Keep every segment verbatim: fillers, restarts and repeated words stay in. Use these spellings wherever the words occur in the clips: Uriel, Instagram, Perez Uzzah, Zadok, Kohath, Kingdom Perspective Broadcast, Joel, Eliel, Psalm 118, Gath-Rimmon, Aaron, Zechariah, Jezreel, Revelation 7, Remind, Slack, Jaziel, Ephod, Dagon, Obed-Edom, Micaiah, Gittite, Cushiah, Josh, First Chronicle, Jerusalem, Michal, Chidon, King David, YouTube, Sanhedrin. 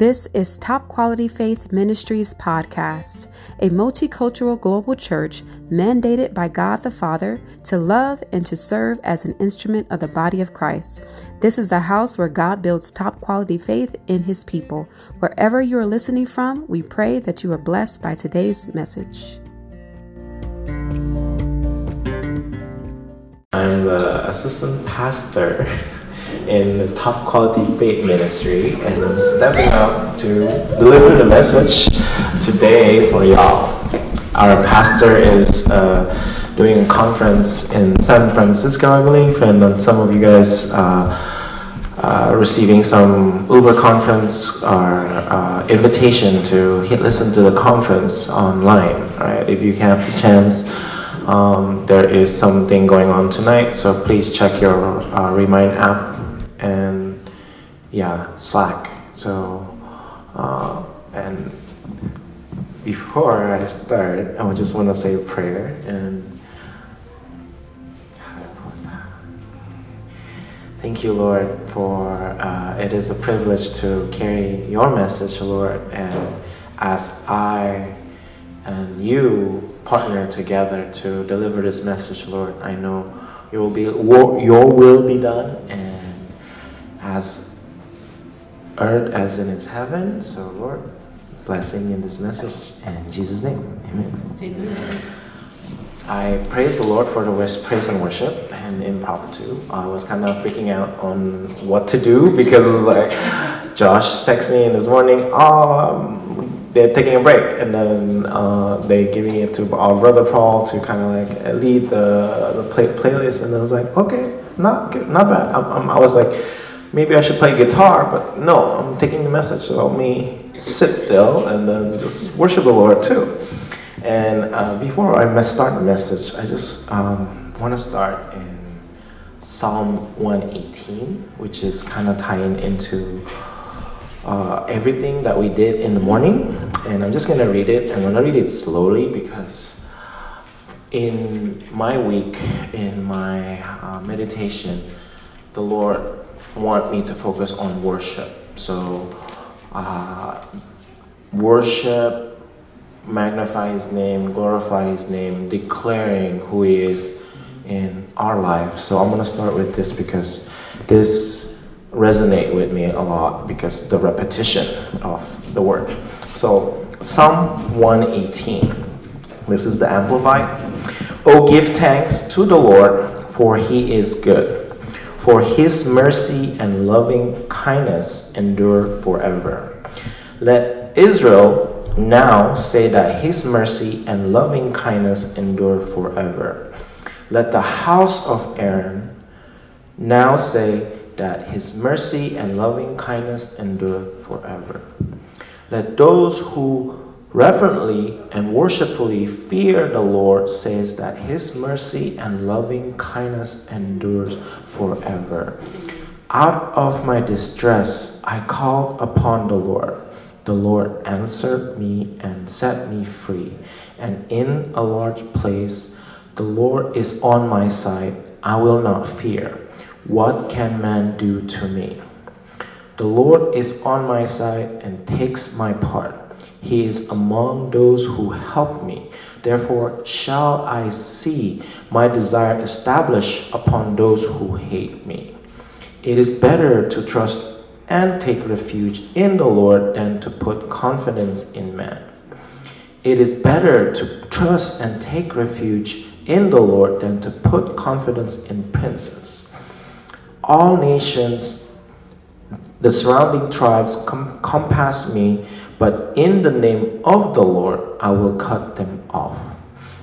This is Top Quality Faith Ministries podcast, a multicultural global church mandated by God the Father to love and to serve as an instrument of the body of Christ. This is the house where God builds top quality faith in his people. Wherever you are listening from, we pray that you are blessed by today's message. I'm the assistant pastor in the Top Quality Faith Ministry, and I'm stepping up to deliver the message today for y'all. Our pastor is uh, doing a conference in San Francisco, I believe, and some of you guys are uh, uh, receiving some Uber conference or uh, invitation to listen to the conference online, right? If you have the chance. Um, there is something going on tonight, so please check your uh, Remind app and yeah, Slack. So, uh, and before I start, I just want to say a prayer. And thank you, Lord, for uh, it is a privilege to carry your message, Lord, and as I and you partner together to deliver this message, Lord, I know your will be, your will be done, and as earth as in its heaven. So, Lord, blessing in this message in Jesus' name. Amen. Amen. I praise the Lord for the praise and worship and impromptu. I was kind of freaking out on what to do because it was like Josh texted me in this morning. Um. They're taking a break, and then uh, they're giving it to our brother Paul to kind of like lead the, the play, playlist. And I was like, okay, not good, not bad. I'm, I'm, I was like, maybe I should play guitar, but no, I'm taking the message. So let me sit still and then just worship the Lord too. And uh, before I start the message, I just um, want to start in Psalm one eighteen, which is kind of tying into Uh, everything that we did in the morning, and I'm just going to read it. I'm going to read it slowly because in my week, in my uh, meditation, the Lord want me to focus on worship. So uh, worship, magnify His name, glorify His name, declaring who He is in our life. So I'm going to start with this because this resonate with me a lot because the repetition of the word. So Psalm one eighteen, this is the Amplified. Oh, give thanks to the Lord, for he is good, for his mercy and loving kindness endure forever. Let Israel now say that his mercy and loving kindness endure forever. Let the house of Aaron now say that his mercy and loving kindness endure forever. Let those who reverently and worshipfully fear the Lord says that his mercy and loving kindness endures forever. Out of my distress, I called upon the Lord. The Lord answered me and set me free. And in a large place, the Lord is on my side. I will not fear. What can man do to me? The Lord is on my side and takes my part. He is among those who help me. Therefore shall I see my desire established upon those who hate me. It is better to trust and take refuge in the Lord than to put confidence in man. It is better to trust and take refuge in the Lord than to put confidence in princes. All nations, the surrounding tribes, com- compass me, but in the name of the Lord, I will cut them off.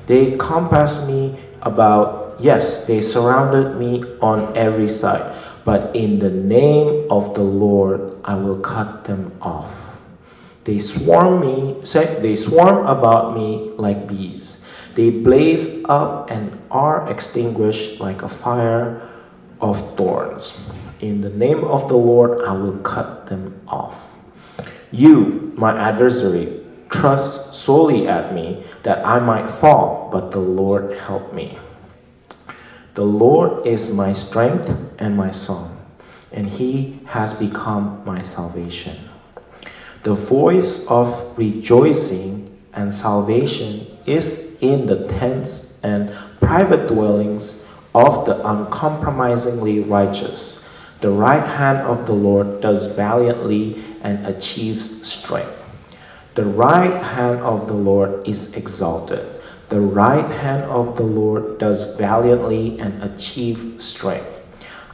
They compass me about, yes, they surrounded me on every side, but in the name of the Lord, I will cut them off. They swarm me, say, they swarm about me like bees. They blaze up and are extinguished like a fire of thorns. In the name of the Lord, I will cut them off. You, my adversary, thrust solely at me that I might fall, but the Lord help me. The Lord is my strength and my song, and he has become my salvation. The voice of rejoicing and salvation is in the tents and private dwellings of the uncompromisingly righteous. The right hand of the Lord does valiantly and achieves strength. The right hand of the Lord is exalted. The right hand of the Lord does valiantly and achieves strength.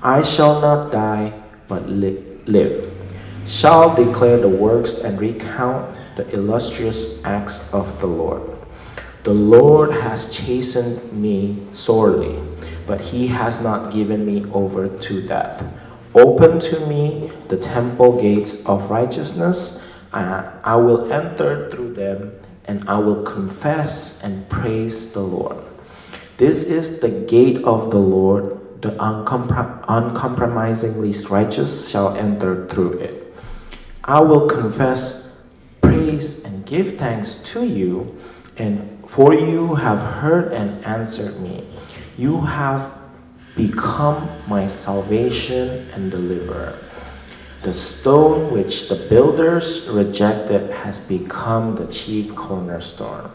I shall not die, but live. Shall declare the works and recount the illustrious acts of the Lord. The Lord has chastened me sorely, but he has not given me over to death. Open to me the temple gates of righteousness. Uh, I will enter through them, and I will confess and praise the Lord. This is the gate of the Lord. The uncomprom- uncompromisingly righteous shall enter through it. I will confess, praise, and give thanks to you, and for you have heard and answered me. You have become my salvation and deliverer. The stone which the builders rejected has become the chief cornerstone.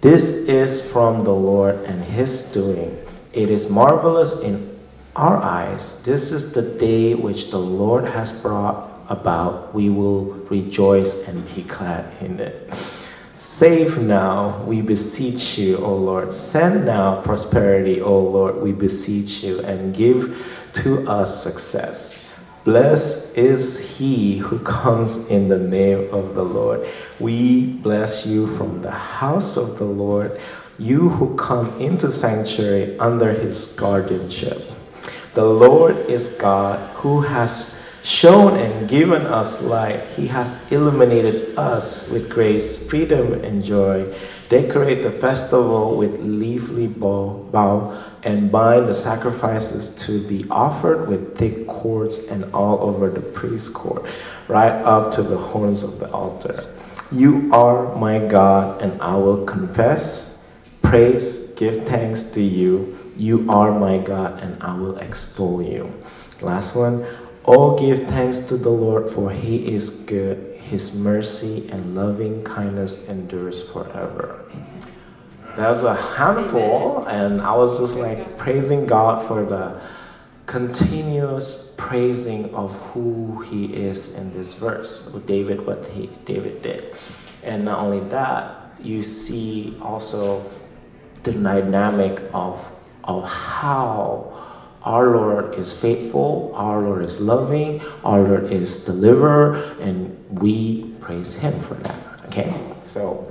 This is from the Lord and his doing. It is marvelous in our eyes. This is the day which the Lord has brought about. We will rejoice and be glad in it. Save now, we beseech you, O Lord. Send now prosperity, O Lord, we beseech you, and give to us success. Blessed is he who comes in the name of the Lord. We bless you from the house of the Lord, you who come into sanctuary under his guardianship. The Lord is God, who has shown and given us light. He has illuminated us with grace, freedom, and joy. Decorate the festival with leafy bough, and bind the sacrifices to be offered with thick cords and all over the priest's court, right up to the horns of the altar. You are my God, and I will confess, praise, give thanks to you. You are my God, and I will extol you. Last one. Oh, give thanks to the Lord, for he is good. His mercy and loving kindness endures forever. That was a handful, and I was just like praising God for the continuous praising of who he is in this verse, David, what he, David did. And not only that, you see also the dynamic of, of how our Lord is faithful, our Lord is loving, our Lord is deliverer, and we praise him for that, okay? So,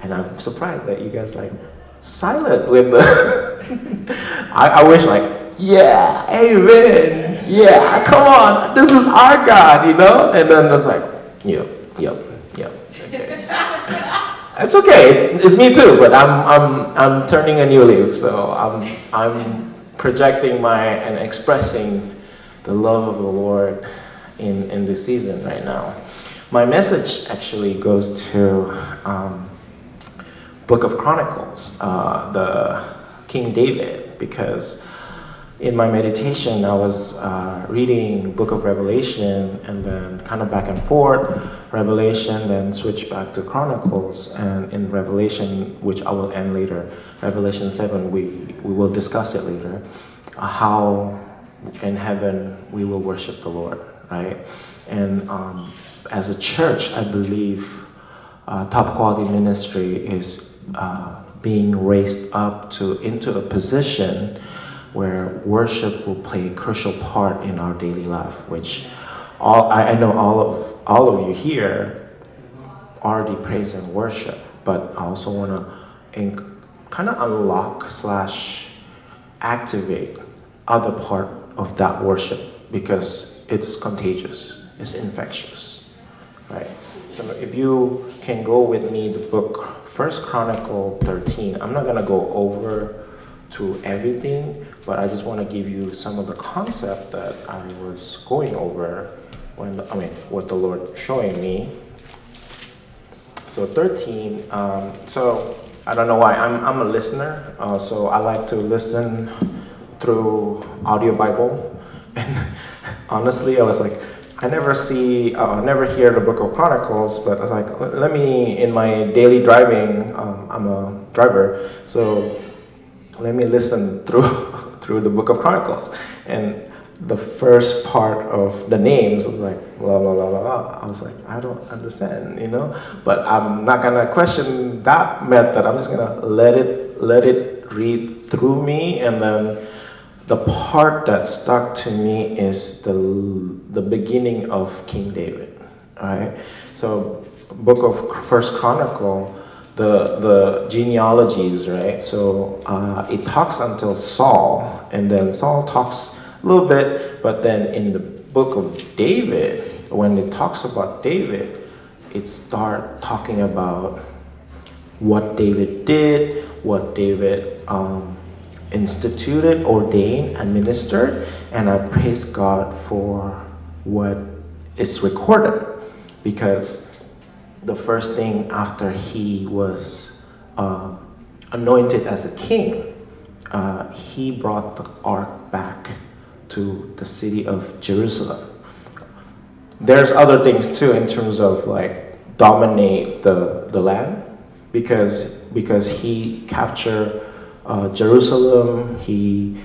and I'm surprised that you guys like silent with the, I, I wish like, yeah, amen, yeah, come on, this is our God, you know? And then it's like, yep, yep, yep, okay. It's okay, it's, it's me too, but I'm, I'm, I'm turning a new leaf, so I'm, I'm, projecting my and expressing the love of the Lord in, in this season right now. My message actually goes to um, Book of Chronicles, uh, the King David, because in my meditation I was uh, reading Book of Revelation and then kind of back and forth, Revelation, then switch back to Chronicles, and in Revelation, which I will end later, Revelation seven, we We will discuss it later, uh, how in heaven we will worship the Lord, right? And um, as a church, I believe uh, Top Quality Ministry is uh, being raised up to into a position where worship will play a crucial part in our daily life, which all I, I know all of all of you here already praise and worship, but I also want to encourage, kind of unlock slash activate other part of that worship, because it's contagious, it's infectious, right? So if you can go with me, the book First Chronicle thirteen. I'm not gonna go over to everything, but I just want to give you some of the concept that I was going over when I mean what the Lord showing me. So thirteen. Um, so. I don't know why, I'm, I'm a listener, uh, so I like to listen through audio Bible, and honestly I was like, I never see, uh, never hear the Book of Chronicles, but I was like, let me, in my daily driving, um, I'm a driver, so let me listen through through the Book of Chronicles. And the first part of the names was like, la la la la la. I was like, I don't understand, you know? But I'm not gonna question that method. I'm just gonna let it, let it read through me, and then the part that stuck to me is the the beginning of King David, right? So, Book of First Chronicle, the the genealogies, right? So uh, it talks until Saul, and then Saul talks a little bit, but then in the Book of David, when it talks about David, it starts talking about what David did, what David. Um, instituted, ordained, administered, and I praise God for what it's recorded, because the first thing after he was uh, anointed as a king, uh, he brought the ark back to the city of Jerusalem. There's other things too in terms of like dominate the, the land, because, because he captured Uh, Jerusalem. He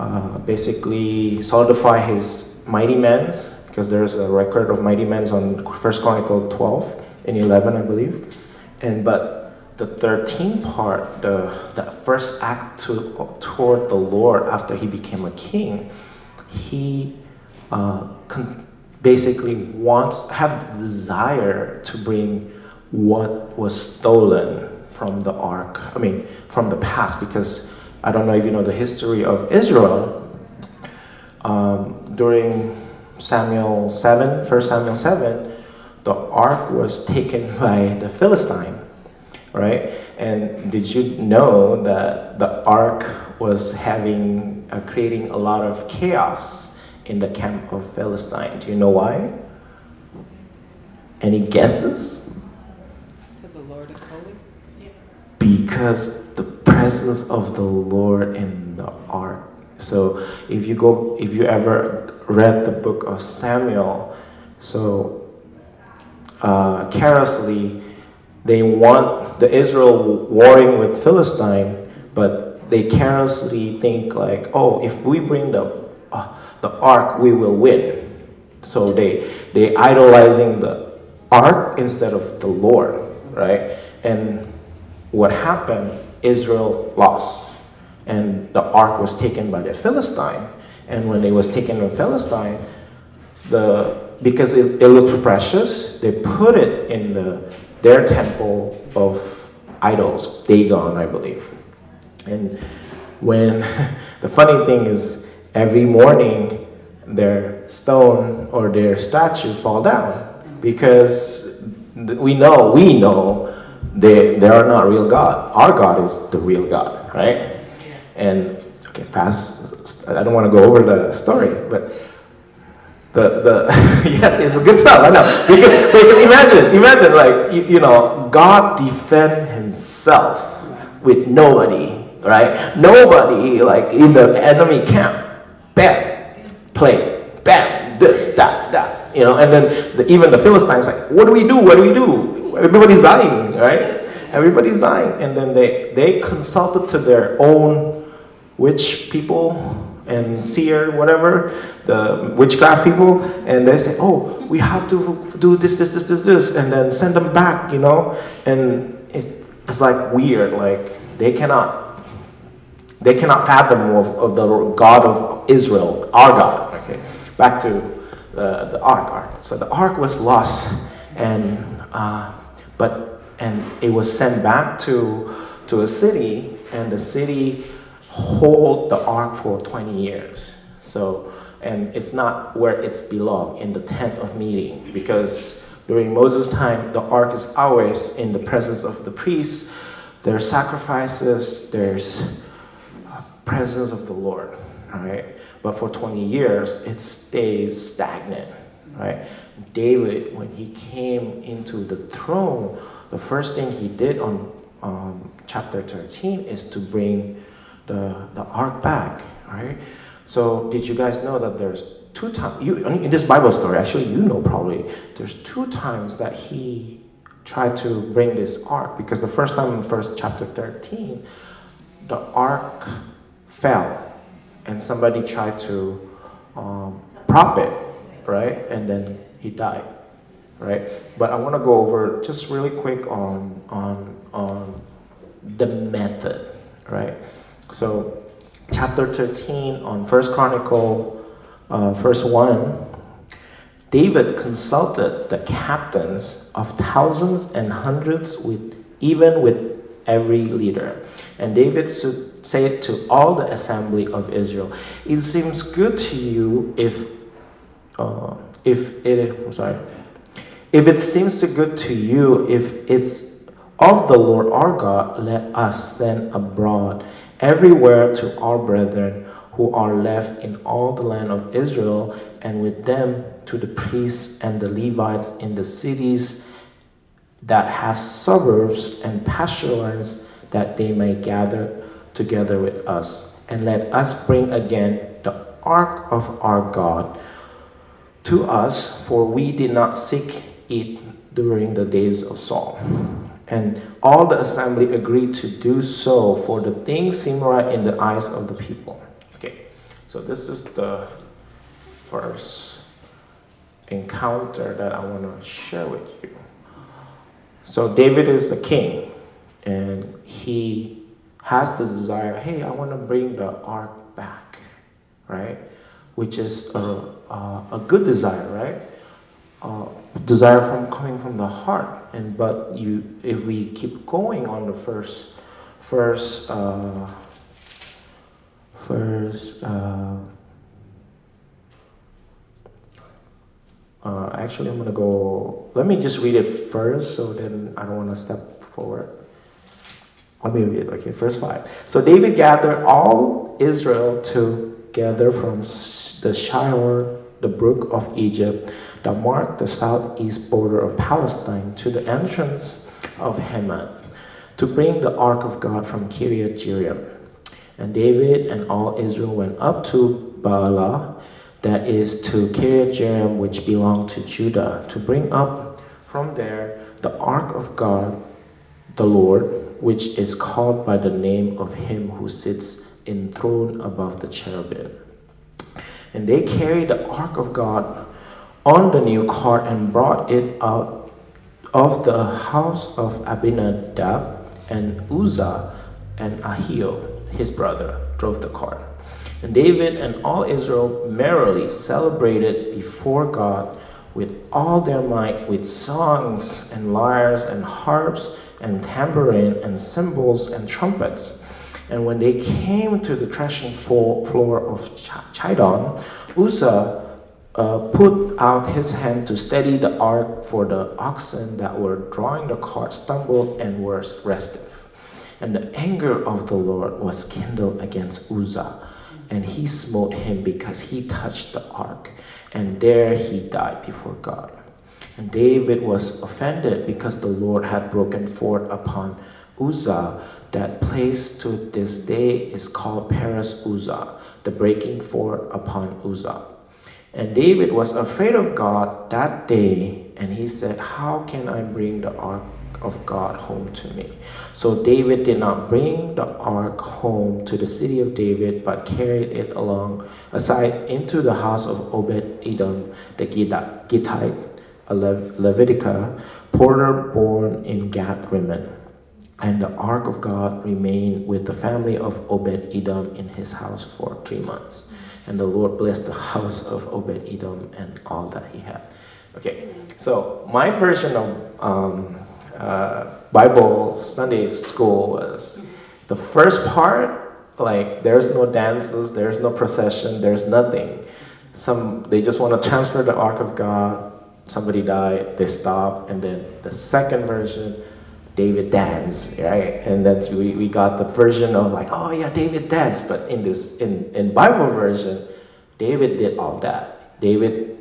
uh, basically solidified his mighty men's, because there's a record of mighty men's on First Chronicle twelve and eleven, I believe. And but the thirteenth part, the, the first act to, toward the Lord after he became a king, he uh, con basically wants, have the desire to bring what was stolen from the ark, I mean, from the past, because I don't know if you know the history of Israel. Um, during Samuel seven, First Samuel seven, the ark was taken by the Philistine, right? And did you know that the ark was having, uh, creating a lot of chaos in the camp of Philistine? Do you know why? Any guesses? Because the presence of the Lord in the ark. So if you go, if you ever read the book of Samuel, so uh, carelessly they want the Israel warring with Philistine, but they carelessly think like, oh, if we bring the uh, the ark, we will win. So they they idolizing the ark instead of the Lord, right? And what happened, Israel lost, and the ark was taken by the Philistine. And when it was taken by Philistine, the, because it, it looked precious, they put it in the, their temple of idols, Dagon, I believe. And when, the funny thing is, every morning, their stone or their statue fall down, because we know, we know, They, they are not real God. Our God is the real God, right? Yes. And, okay, fast, I don't want to go over the story, but the, the yes, it's good stuff, I know. Because, because imagine, imagine, like, you, you know, God defend himself with nobody, right? Nobody, like, in the enemy camp. Bam, play, bam, this, that, that, you know? And then the, even the Philistines, like, what do we do, what do we do? Everybody's dying, right? Everybody's dying. And then they, they consulted to their own witch people and seer, whatever, the witchcraft people, and they say, oh, we have to do this, this, this, this, this, and then send them back, you know? And it's, it's like weird, like they cannot, they cannot fathom of, of the God of Israel, our God, okay? Back to uh, the ark. So the ark was lost, and uh, But and it was sent back to to a city, and the city hold the ark for twenty years. So, and it's not where it's belong, in the tent of meeting, because during Moses' time the ark is always in the presence of the priests. There's sacrifices, there's presence of the Lord, all right? But for twenty years it stays stagnant, right? David, when he came into the throne, the first thing he did on um, chapter thirteen is to bring the, the ark back, right? So did you guys know that there's two times, you, in this Bible story, actually you know probably, there's two times that he tried to bring this ark, because the first time in First chapter thirteen, the ark fell and somebody tried to um, prop it, right? And then he died, right? But I want to go over just really quick on, on, on the method, right? So chapter thirteen on First Chronicle, uh, verse one, David consulted the captains of thousands and hundreds, with even with every leader. And David said to all the assembly of Israel, "It seems good to you if, uh, if it, I'm sorry, if it seems too good to you, if it's of the Lord our God, let us send abroad everywhere to our brethren who are left in all the land of Israel, and with them to the priests and the Levites in the cities that have suburbs and pasture lands, that they may gather together with us. And let us bring again the ark of our God to us, for we did not seek it during the days of Saul." And all the assembly agreed to do so, for the thing seemed right in the eyes of the people. Okay, so this is the first encounter that I want to share with you. So David is the king, and he has the desire, hey, I want to bring the ark back, right? Which is a, a, a good desire, right? Uh, desire from coming from the heart. And but you, if we keep going on the first, first, uh, first, uh, uh, actually, I'm gonna go. Let me just read it first, so then I don't want to step forward. Let me read it. Okay, verse five. So David gathered all Israel together from the Shihor, the brook of Egypt, that marked the southeast border of Palestine, to the entrance of Heman, to bring the ark of God from Kirjathjearim. And David and all Israel went up to Baalah, that is to Kirjathjearim, which belonged to Judah, to bring up from there the ark of God, the Lord, which is called by the name of him who sits enthroned above the cherubim. And they carried the ark of God on the new cart and brought it out of the house of Amminadab, and Uzzah and Ahio, his brother, drove the cart. And David and all Israel merrily celebrated before God with all their might, with songs and lyres and harps and tambourine and cymbals and trumpets. And when they came to the threshing floor of Chidon, Uzzah Uh, put out his hand to steady the ark, for the oxen that were drawing the cart stumbled and were restive. And the anger of the Lord was kindled against Uzzah, and he smote him because he touched the ark, and there he died before God. And David was offended because the Lord had broken forth upon Uzzah. That place to this day is called Perez Uzzah, the breaking forth upon Uzzah. And David was afraid of God that day, and he said, "How can I bring the ark of God home to me?" So David did not bring the ark home to the city of David, but carried it along aside into the house of Obed-Edom, the Gittite, a Lev Levitica, porter born in Gath-Rimmon. And the ark of God remained with the family of Obed-Edom in his house for three months. And the Lord blessed the house of Obed-Edom and all that he had. Okay, so my version of um, uh, Bible Sunday school was the first part, like there's no dances, there's no procession, there's nothing. Some, they just want to transfer the Ark of God, somebody died, they stop, and then the second version, David danced, right? And that's we, we got the version of like, oh yeah, David danced. But in this in, in Bible version, David did all that. David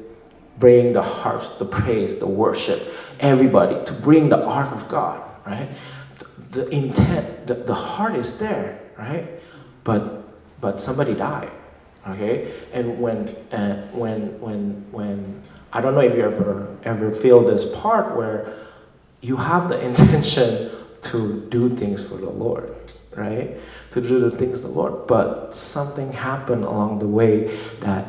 bring the harps, the praise, the worship, everybody to bring the ark of God, right? The, the intent, the, the heart is there, right? But but somebody died, Okay, and when uh, when when when I don't know if you ever ever feel this part where you have the intention to do things for the Lord, right? To do the things of the Lord, but something happened along the way that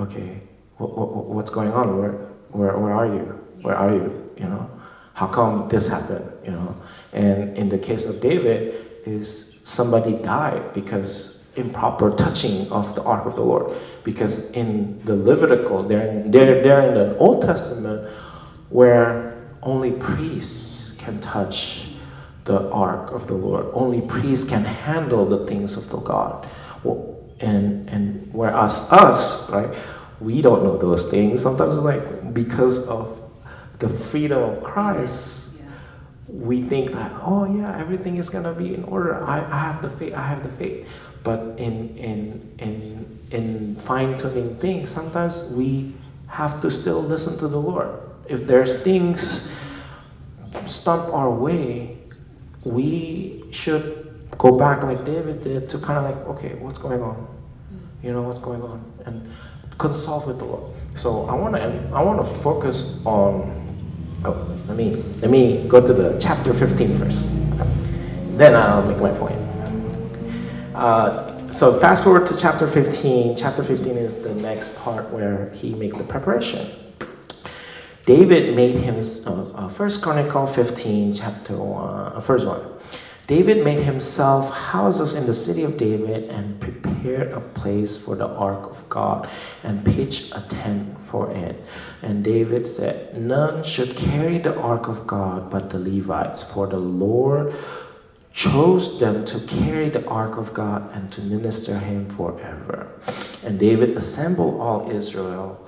okay, what, what, what's going on? Where where where are you? Where are you? You know, how come this happened? You know, and in the case of David, is somebody died because improper touching of the ark of the Lord, because in the Levitical, they're, they're, they're in the Old Testament where only priests can touch the ark of the Lord. Only priests can handle the things of the God. And, and whereas us, right, we don't know those things. Sometimes it's like because of the freedom of Christ, we think that, oh yeah, everything is gonna be in order. I, I have the faith, I have the faith. But in in in in fine-tuning things, sometimes we have to still listen to the Lord. If there's things stump our way, we should go back like David did to kind of like, okay, what's going on? You know, what's going on? And consult with the Lord. So I wanna I wanna focus on Oh, let me let me go to the chapter fifteen first. Then I'll make my point. Uh, so fast forward to chapter fifteen. Chapter fifteen is the next part where he makes the preparation. David made him uh, uh, First Chronicle fifteen, chapter one, uh, first one. David made himself houses in the city of David and prepared a place for the ark of God and pitched a tent for it. And David said, none should carry the ark of God but the Levites, for the Lord chose them to carry the ark of God and to minister him forever. And David assembled all Israel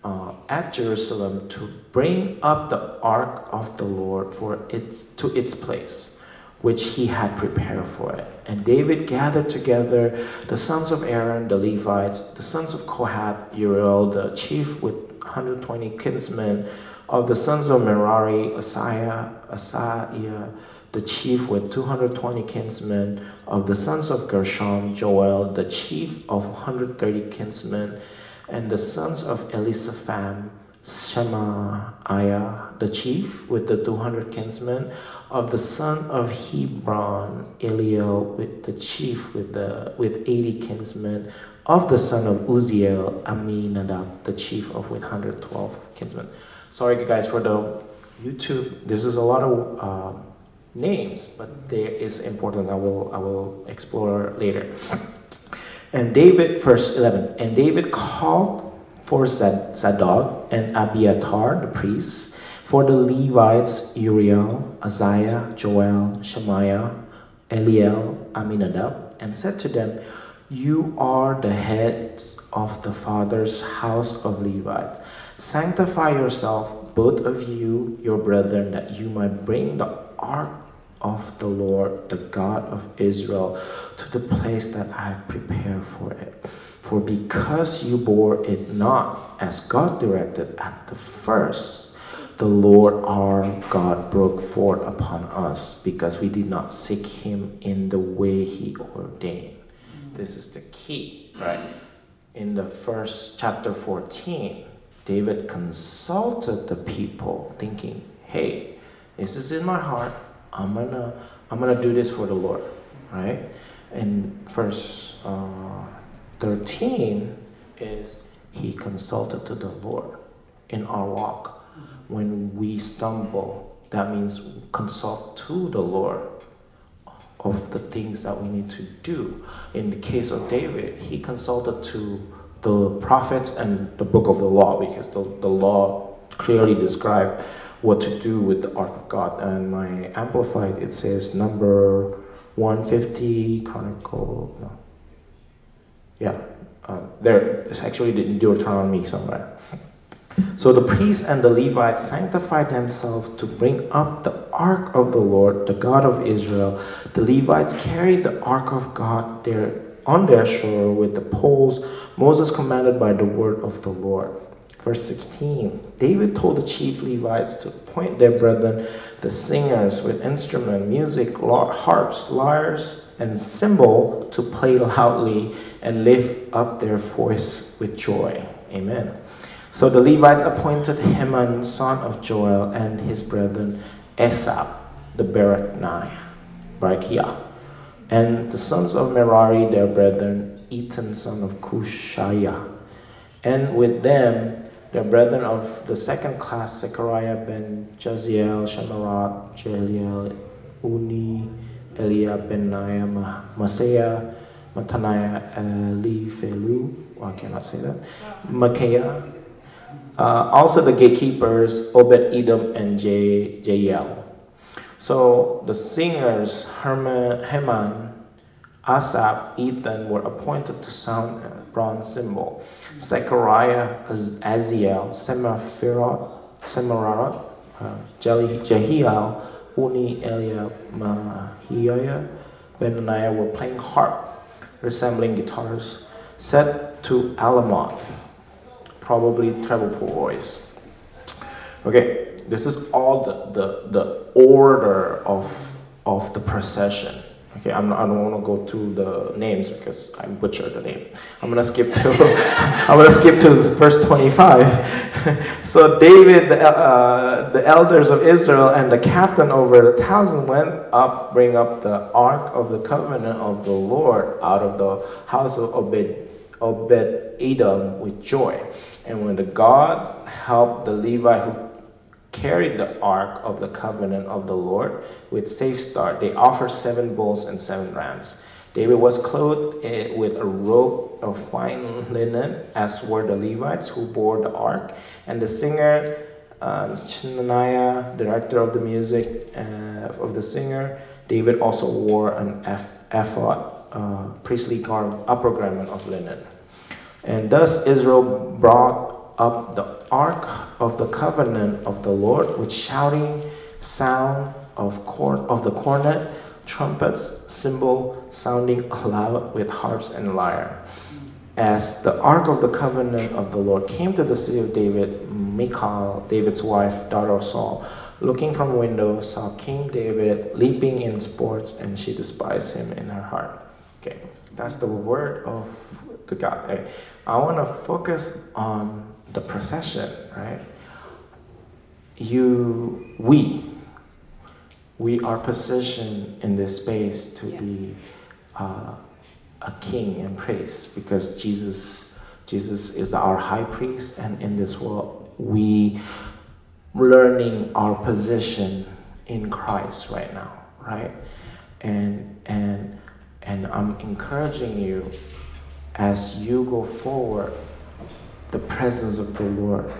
Uh, at Jerusalem to bring up the ark of the Lord for its to its place, which he had prepared for it. And David gathered together the sons of Aaron, the Levites, the sons of Kohath, Uriel, the chief with one hundred twenty kinsmen, of the sons of Merari, Uzziah, Azariah, the chief with two hundred twenty kinsmen, of the sons of Gershon, Joel, the chief of one hundred thirty kinsmen, and the sons of Elisapham, Shemaiah, the chief with the two hundred kinsmen, of the son of Hebron, Eliel, with the chief with the with eighty kinsmen, of the son of Uziel, Amminadab, the chief of with one hundred twelve kinsmen. Sorry guys for the YouTube. This is a lot of uh, names, but there is important. I will I will explore later. And David, verse eleven. And David called for Zadok and Abiathar the priests, for the Levites, Uriel, Azariah, Joel, Shemaiah, Eliel, Amminadab, and said to them, you are the heads of the father's house of Levites. Sanctify yourself, both of you, your brethren, that you might bring the ark of the Lord, the God of Israel, to the place that I have prepared for it. For because you bore it not, as God directed at the first, the Lord our God broke forth upon us because we did not seek him in the way he ordained. This is the key, right? In the first chapter fourteen, David consulted the people thinking, hey, this is in my heart. I'm gonna, I'm gonna do this for the Lord, right? In verse uh, thirteen is he consulted to the Lord in our walk. When we stumble, that means consult to the Lord of the things that we need to do. In the case of David, he consulted to the prophets and the book of the law, because the, the law clearly described what to do with the ark of God. And my Amplified, it says number one fifty, Chronicle, no. Yeah, uh, there, it's actually the Deuteronomy somewhere. So the priests and the Levites sanctified themselves to bring up the ark of the Lord, the God of Israel. The Levites carried the ark of God there on their shore with the poles Moses commanded by the word of the Lord. Verse sixteen, David told the chief Levites to appoint their brethren, the singers with instrument, music, harps, lyres, and cymbal to play loudly and lift up their voice with joy. Amen. So the Levites appointed Heman, son of Joel, and his brethren, Asaph, the Berechiah, and the sons of Merari, their brethren, Ethan, son of Cushiah, and with them their brethren of the second class, Zechariah, Ben Jaziel, Shemarat, Jeliel, Uni, Elia, Benaiah, Masaiah, Mataniah, Eliphelu, well, I cannot say that, Micaiah, uh, also the gatekeepers, Obed-Edom, and Jael. So the singers, Herman, Heman, Asaph, Ethan, were appointed to sound a bronze cymbal. Zechariah, Aziel, Semaphirot, Semararot, uh, Jehiel, Uni, Elia, Mahiah, Benaniah were playing harp, resembling guitars, set to alamoth, probably treble voice. Okay, this is all the, the, the order of, of the procession. Okay, I'm not, I don't want to go through the names because I butchered the name. I'm gonna skip to I'm gonna skip to verse twenty-five. So David, the, uh, the elders of Israel, and the captain over the thousand went up, bring up the ark of the covenant of the Lord out of the house of Obed Obed-Edom with joy. And when the God helped the Levite who carried the ark of the covenant of the Lord with safe start, they offered seven bulls and seven rams. David was clothed with a robe of fine linen, as were the Levites who bore the ark, and the singer, uh, Shemaiah, director of the music uh, of the singer. David also wore an ephod, uh, priestly garb, upper garment of linen. And thus Israel brought up the ark of the covenant of the Lord with shouting, sound of corn of the cornet, trumpets, cymbal, sounding aloud with harps and lyre. As the ark of the covenant of the Lord came to the city of David, Michal, David's wife, daughter of Saul, looking from a window, saw King David leaping in sports, and she despised him in her heart. Okay, that's the word of the God. I want to focus on the procession, right? You, we, we are positioned in this space to yeah. be uh, a king and priest, because Jesus, Jesus is our high priest, and in this world, we learning our position in Christ right now, right? And and and I'm encouraging you as you go forward. The presence of the Lord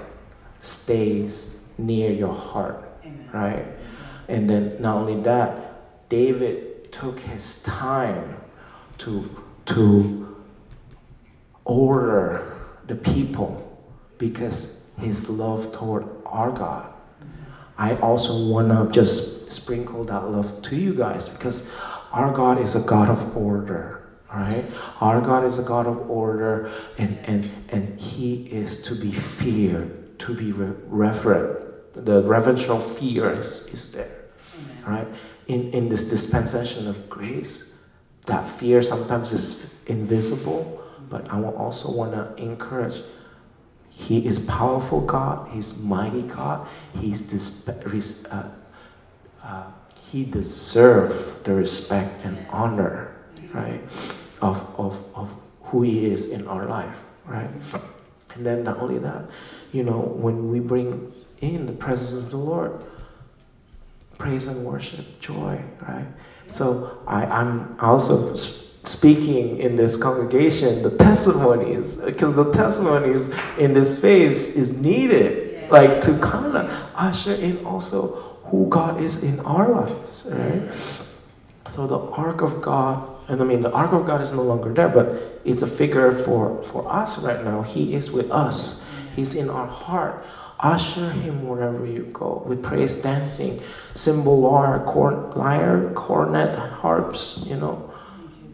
stays near your heart, Amen. Right? And then not only that, David took his time to, to order the people because his love toward our God. I also want to just sprinkle that love to you guys, because our God is a God of order. All right, our God is a God of order, and and and He is to be feared, to be reverent. The reverential fear is, is there. Amen. All right, in in this dispensation of grace, that fear sometimes is invisible, but I will also want to encourage. He is powerful God. He's mighty God. He's this. Uh, uh, he deserves the respect and honor, right? Of, of, of who He is in our life, right? And then not only that, you know, when we bring in the presence of the Lord, praise and worship, joy, right? Yes. So I, I'm also speaking in this congregation, the testimonies, because the testimonies in this space is needed, yes. like to kind of usher in also who God is in our lives, right? Yes. So the ark of God, and I mean, the ark of God is no longer there, but it's a figure for, for us right now. He is with us. He's in our heart. Usher Him wherever you go with praise, dancing, cymbal, lyre, corn, lyre, cornet, harps, you know.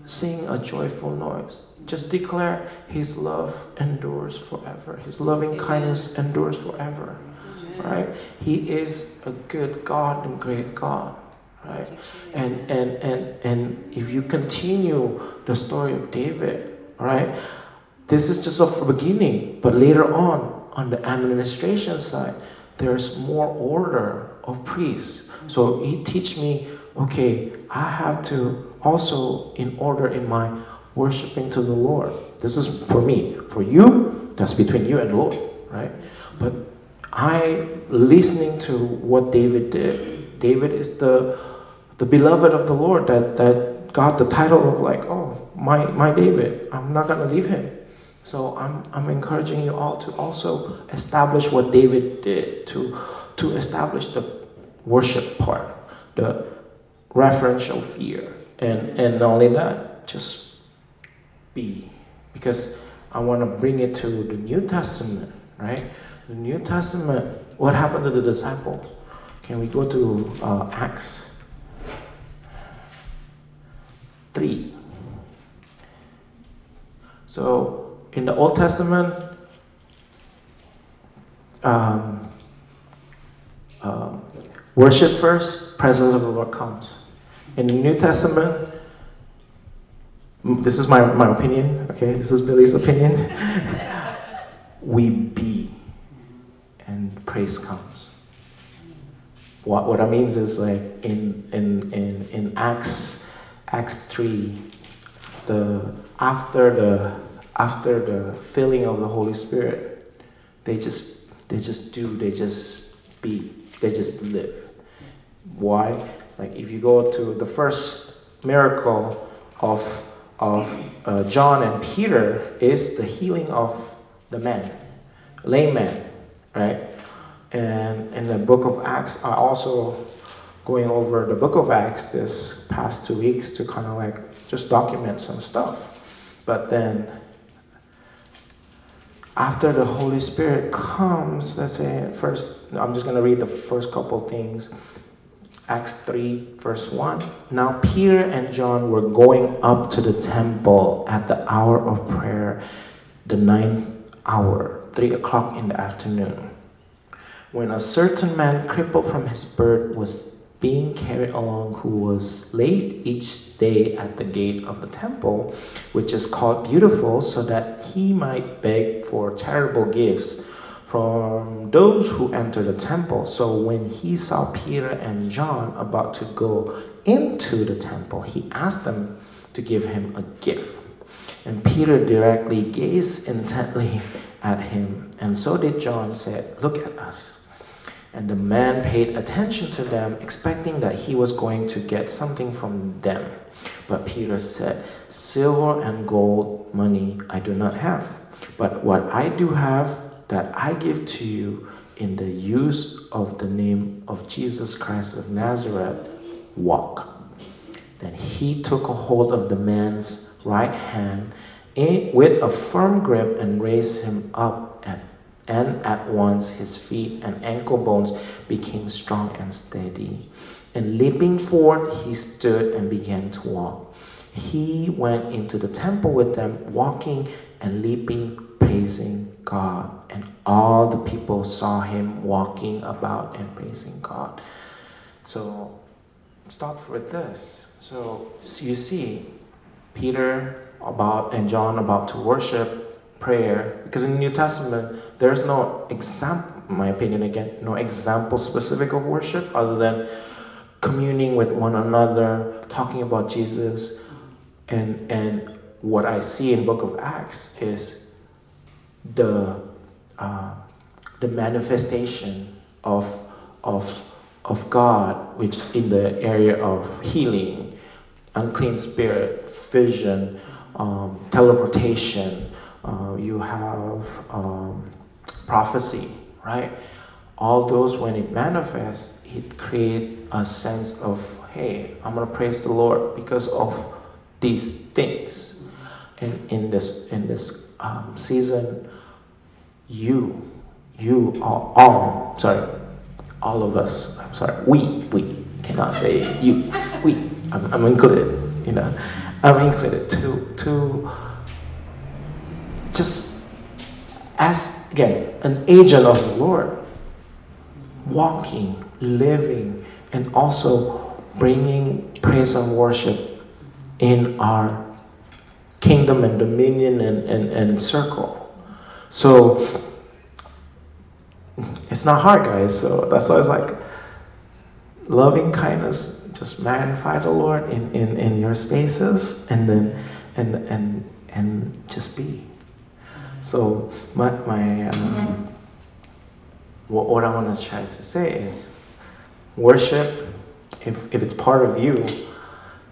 Sing a joyful noise. Just declare His love endures forever. His loving kindness endures forever, right? He is a good God and great God, right? And and and and if you continue the story of David, right? This is just a beginning, but later on, on the administration side, there's more order of priests. So he teach me, okay, I have to also in order in my worshiping to the Lord. This is for me. For you, that's between you and the Lord, right? But I, listening to what David did, David is the the beloved of the Lord that, that got the title of like, oh, my, my David, I'm not going to leave him. So I'm, I'm encouraging you all to also establish what David did to, to establish the worship part, the referential fear. And, and not only that, just be, because I want to bring it to the New Testament, right? The New Testament, what happened to the disciples? Can we go to uh, Acts three? So in the Old Testament, um, um, worship first, presence of the Lord comes. In the New Testament, this is my, my opinion, okay? This is Billy's opinion. We be, and praise comes. What what that means is like in in in in Acts Acts three, the after the after the filling of the Holy Spirit, they just they just do, they just be, they just live. Why? Like if you go to the first miracle of of uh, John and Peter is the healing of the man, lame man, right? And in the book of Acts, I also going over the book of Acts this past two weeks to kind of like just document some stuff. But then after the Holy Spirit comes, let's say first, I'm just going to read the first couple things. Acts three, verse one. Now Peter and John were going up to the temple at the hour of prayer, the ninth hour, three o'clock in the afternoon, when a certain man crippled from his birth was being carried along, who was laid each day at the gate of the temple, which is called Beautiful, so that he might beg for charitable gifts from those who enter the temple. So when he saw Peter and John about to go into the temple, he asked them to give him a gift. And Peter directly gazed intently at him, and so did John, said, "Look at us." And the man paid attention to them, expecting that he was going to get something from them. But Peter said, "Silver and gold money I do not have, but what I do have, that I give to you in the use of the name of Jesus Christ of Nazareth, walk." Then he took a hold of the man's right hand in, with a firm grip, and raised him up, and, and at once his feet and ankle bones became strong and steady. And leaping forward, he stood and began to walk. He went into the temple with them, walking and leaping, praising God. And all the people saw him walking about and praising God. So stop with this. So, so you see Peter about and John about to worship, prayer, because in the New Testament there's no example, my opinion again, no example specific of worship other than communing with one another, talking about Jesus. And and what I see in book of Acts is the uh, the manifestation of of of God, which is in the area of healing, unclean spirit, vision, um, teleportation. Uh, you have um, prophecy, right? All those, when it manifests, it creates a sense of, hey, I'm gonna praise the Lord because of these things. And in this in this um, season, You, you are all, sorry, all of us, I'm sorry, we, we cannot say you, we, I'm, I'm included, you know, I'm included to, to just as, again, an agent of the Lord, walking, living, and also bringing praise and worship in our kingdom and dominion and, and, and circle. So it's not hard, guys. So that's why it's like loving kindness, just magnify the Lord in, in, in your spaces, and then and and and just be. So my my um, what, what I want to try to say is worship, if if it's part of you,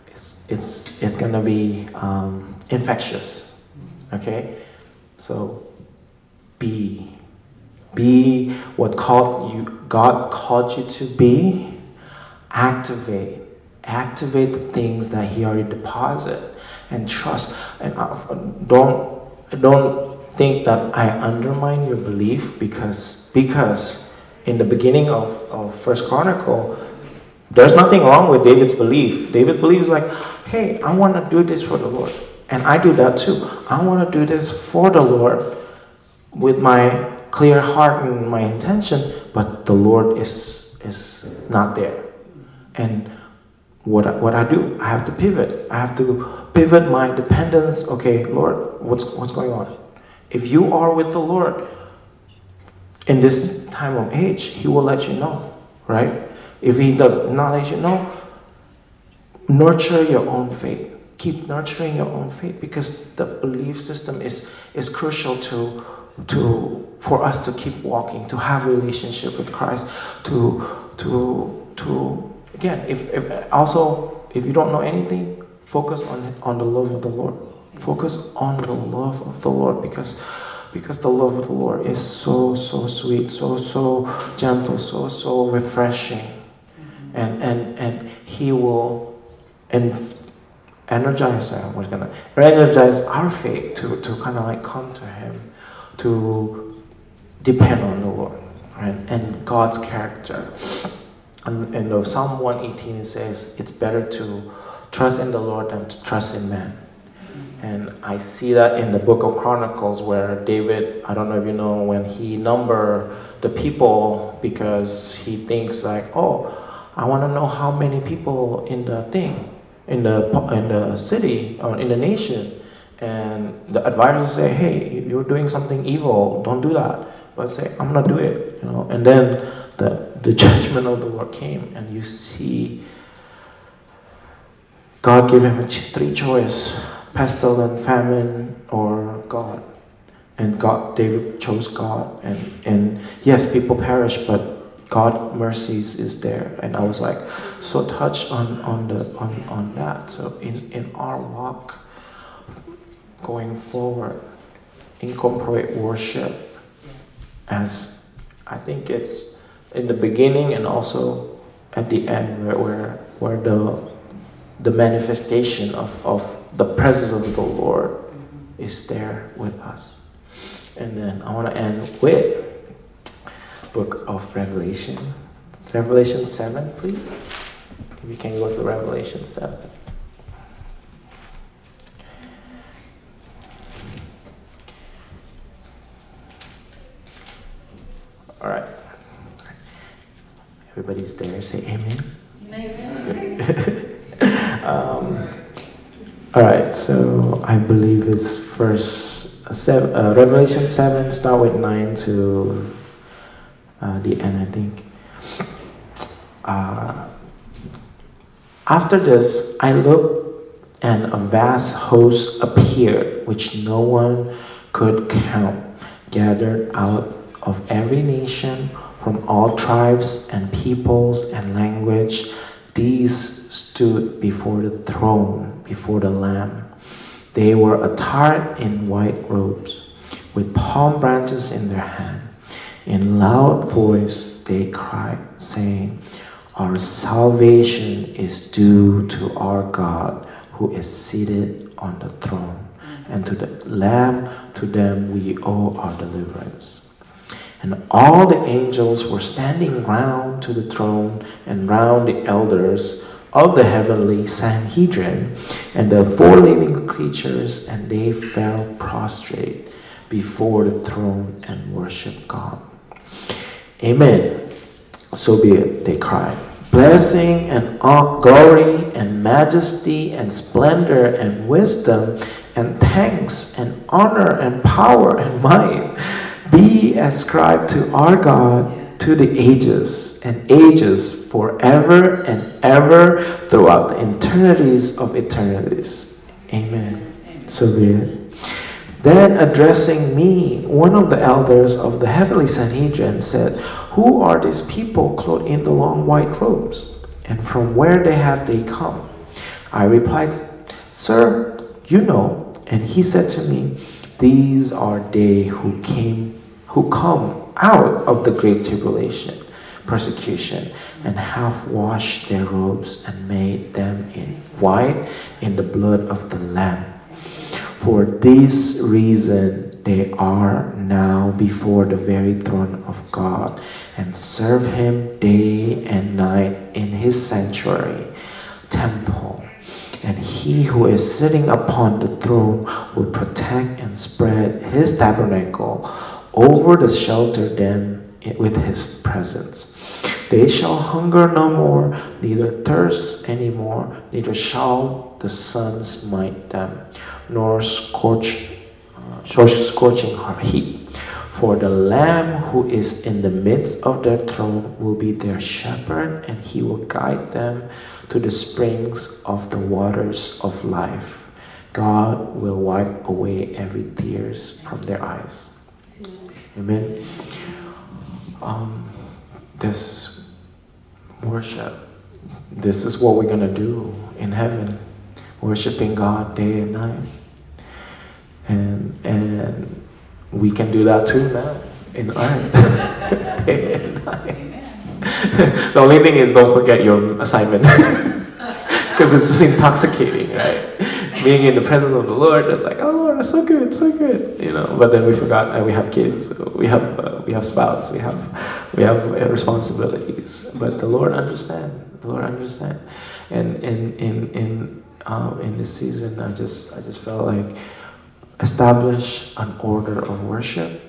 it's it's it's gonna be um, infectious. Okay? So be. Be what called you, God called you to be. Activate. Activate the things that He already deposited, and trust. And don't don't think that I undermine your belief, because because in the beginning of, of First Chronicle, there's nothing wrong with David's belief. David believes like, hey, I want to do this for the Lord. And I do that too. I want to do this for the Lord with my clear heart and my intention, but the Lord is is not there. And what I, what I do, I have to pivot. I have to pivot my dependence. Okay, Lord, what's what's going on? If you are with the Lord in this time of age, He will let you know, right? If He does not let you know, nurture your own faith. Keep nurturing your own faith, because the belief system is is crucial to to for us to keep walking, to have a relationship with Christ, to to to again, if, if also if you don't know anything, focus on on the love of the Lord. Focus on the love of the Lord, because because the love of the Lord is so so sweet, so so gentle, so so refreshing. Mm-hmm. And and and He will and energize uh, we're gonna energize our faith to to kind of like come to Him, to depend on the Lord, right? And God's character. And, and of Psalm one eighteen, it says, it's better to trust in the Lord than to trust in man. And I see that in the Book of Chronicles, where David, I don't know if you know, when he number the people, because he thinks like, oh, I want to know how many people in the thing, in the, in the city, or in the nation. And the advisors say, hey, you're doing something evil, don't do that. But say, I'm gonna do it, you know. And then the, the judgment of the Lord came, and you see God gave him three choices: pestilence, famine, or God. And God, David chose God. And, and yes, people perish, but God's mercies is there. And I was like so touched on, on the on, on that. So in, in our walk going forward, incorporate worship. Yes. As I think it's in the beginning and also at the end, where where, where the the manifestation of, of the presence of the Lord mm-hmm. is there with us. And then I want to end with Book of Revelation. Revelation seven, please. If you can go to Revelation seven. All right. Everybody's there. Say amen. Amen. um, all right. So I believe it's first seven, uh, Revelation seven, start with nine to uh, the end, I think. Uh, After this, I looked, and a vast host appeared, which no one could count, gathered out of every nation, from all tribes and peoples and language. These stood before the throne, before the Lamb. They were attired in white robes, with palm branches in their hand. In loud voice they cried, saying, "Our salvation is due to our God, who is seated on the throne, and to the Lamb. To them we owe our deliverance." And all the angels were standing round to the throne, and round the elders of the heavenly Sanhedrin, and the four living creatures, and they fell prostrate, before the throne and worship God. Amen. So be it, they cried. Blessing and glory and majesty and splendor and wisdom and thanks and honor and power and might be ascribed to our God to the ages and ages, forever and ever, throughout the eternities of eternities. Amen. So be it. Then addressing me, one of the elders of the heavenly Sanhedrin said, "Who are these people clothed in the long white robes? And from where they have they come?" I replied, "Sir, you know." And he said to me, "These are they who came, who come out of the great tribulation, persecution, and have washed their robes and made them in white in the blood of the Lamb. For this reason they are now before the very throne of God, and serve him day and night in his sanctuary, temple. And he who is sitting upon the throne will protect and spread his tabernacle over to shelter them with his presence. They shall hunger no more, neither thirst any more, neither shall the sun smite them, nor scorch, uh, scorching heat. For the Lamb who is in the midst of their throne will be their shepherd, and he will guide them to the springs of the waters of life. God will wipe away every tears from their eyes." Amen. Um, this worship, this is what we're going to do in heaven. Worshiping God day and night, and and we can do that too now in art. Day and night. The only thing is, don't forget your assignment, because it's just intoxicating, right? Being in the presence of the Lord, it's like, oh Lord, it's so good, it's so good, you know. But then we forgot, and we have kids, we have uh, we have spouse, we have we have responsibilities. But the Lord understand, the Lord understand, and in in in. Um, in this season, I just I just felt like establish an order of worship.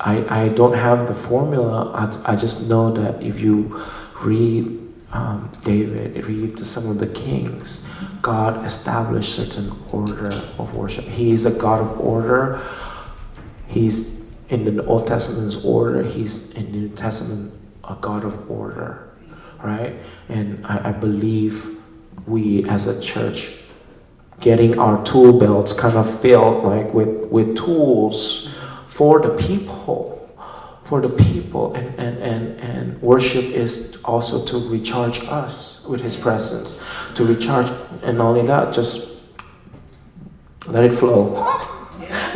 I, I don't have the formula. I, I just know that if you read um, David, read to some of the kings, God established certain order of worship. He is a God of order. He's in the Old Testament's order. He's in the New Testament a God of order, right? And I, I believe we as a church getting our tool belts kind of filled like with, with tools for the people, for the people, and, and, and, and worship is also to recharge us with his presence, to recharge, and not only that, just let it flow.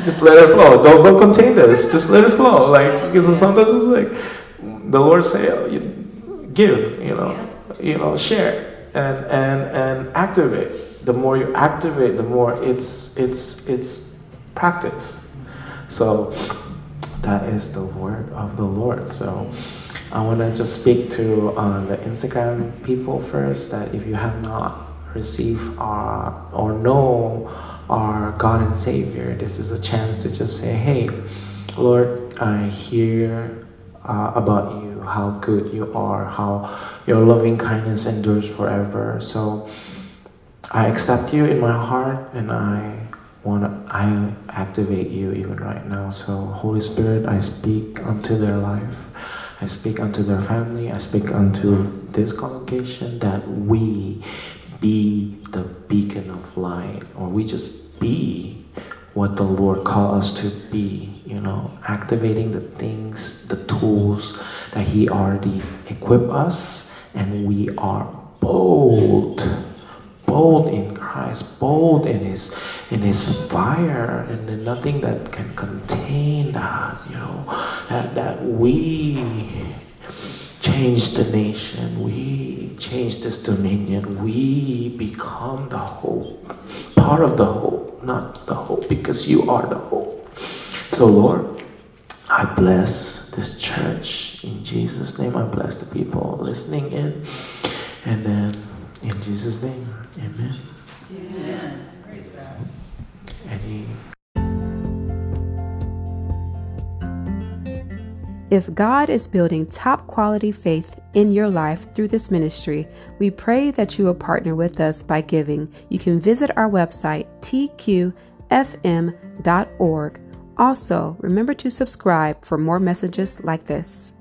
Just let it flow. Don't, don't contain this. Just let it flow. Like, because sometimes it's like the Lord say, oh, you give, you know, you know, share. And, and and activate. The more you activate, the more it's it's it's practice. So that is the word of the Lord. So I want to just speak to uh, the Instagram people first, that if you have not received our, or know our God and Savior, this is a chance to just say, hey Lord, I hear uh, about you, how good you are, how your loving kindness endures forever. So I accept you in my heart, and I want to I activate you even right now. So Holy Spirit, I speak unto their life, I speak unto their family, I speak unto this congregation, that we be the beacon of light, or we just be what the Lord called us to be, you know, activating the things, the tools that he already equipped us, and we are bold, bold in Christ, bold in his, in his fire, and then nothing that can contain that, you know, that, that we change the nation, we change this dominion, we become the hope, part of the hope, not the hope, because you are the hope. So Lord, I bless this church. In Jesus' name, I bless the people listening in. And then, in Jesus' name, amen. Amen. Praise God. Any If God is building top quality faith in your life through this ministry, we pray that you will partner with us by giving. You can visit our website, t q f m dot org. Also, remember to subscribe for more messages like this.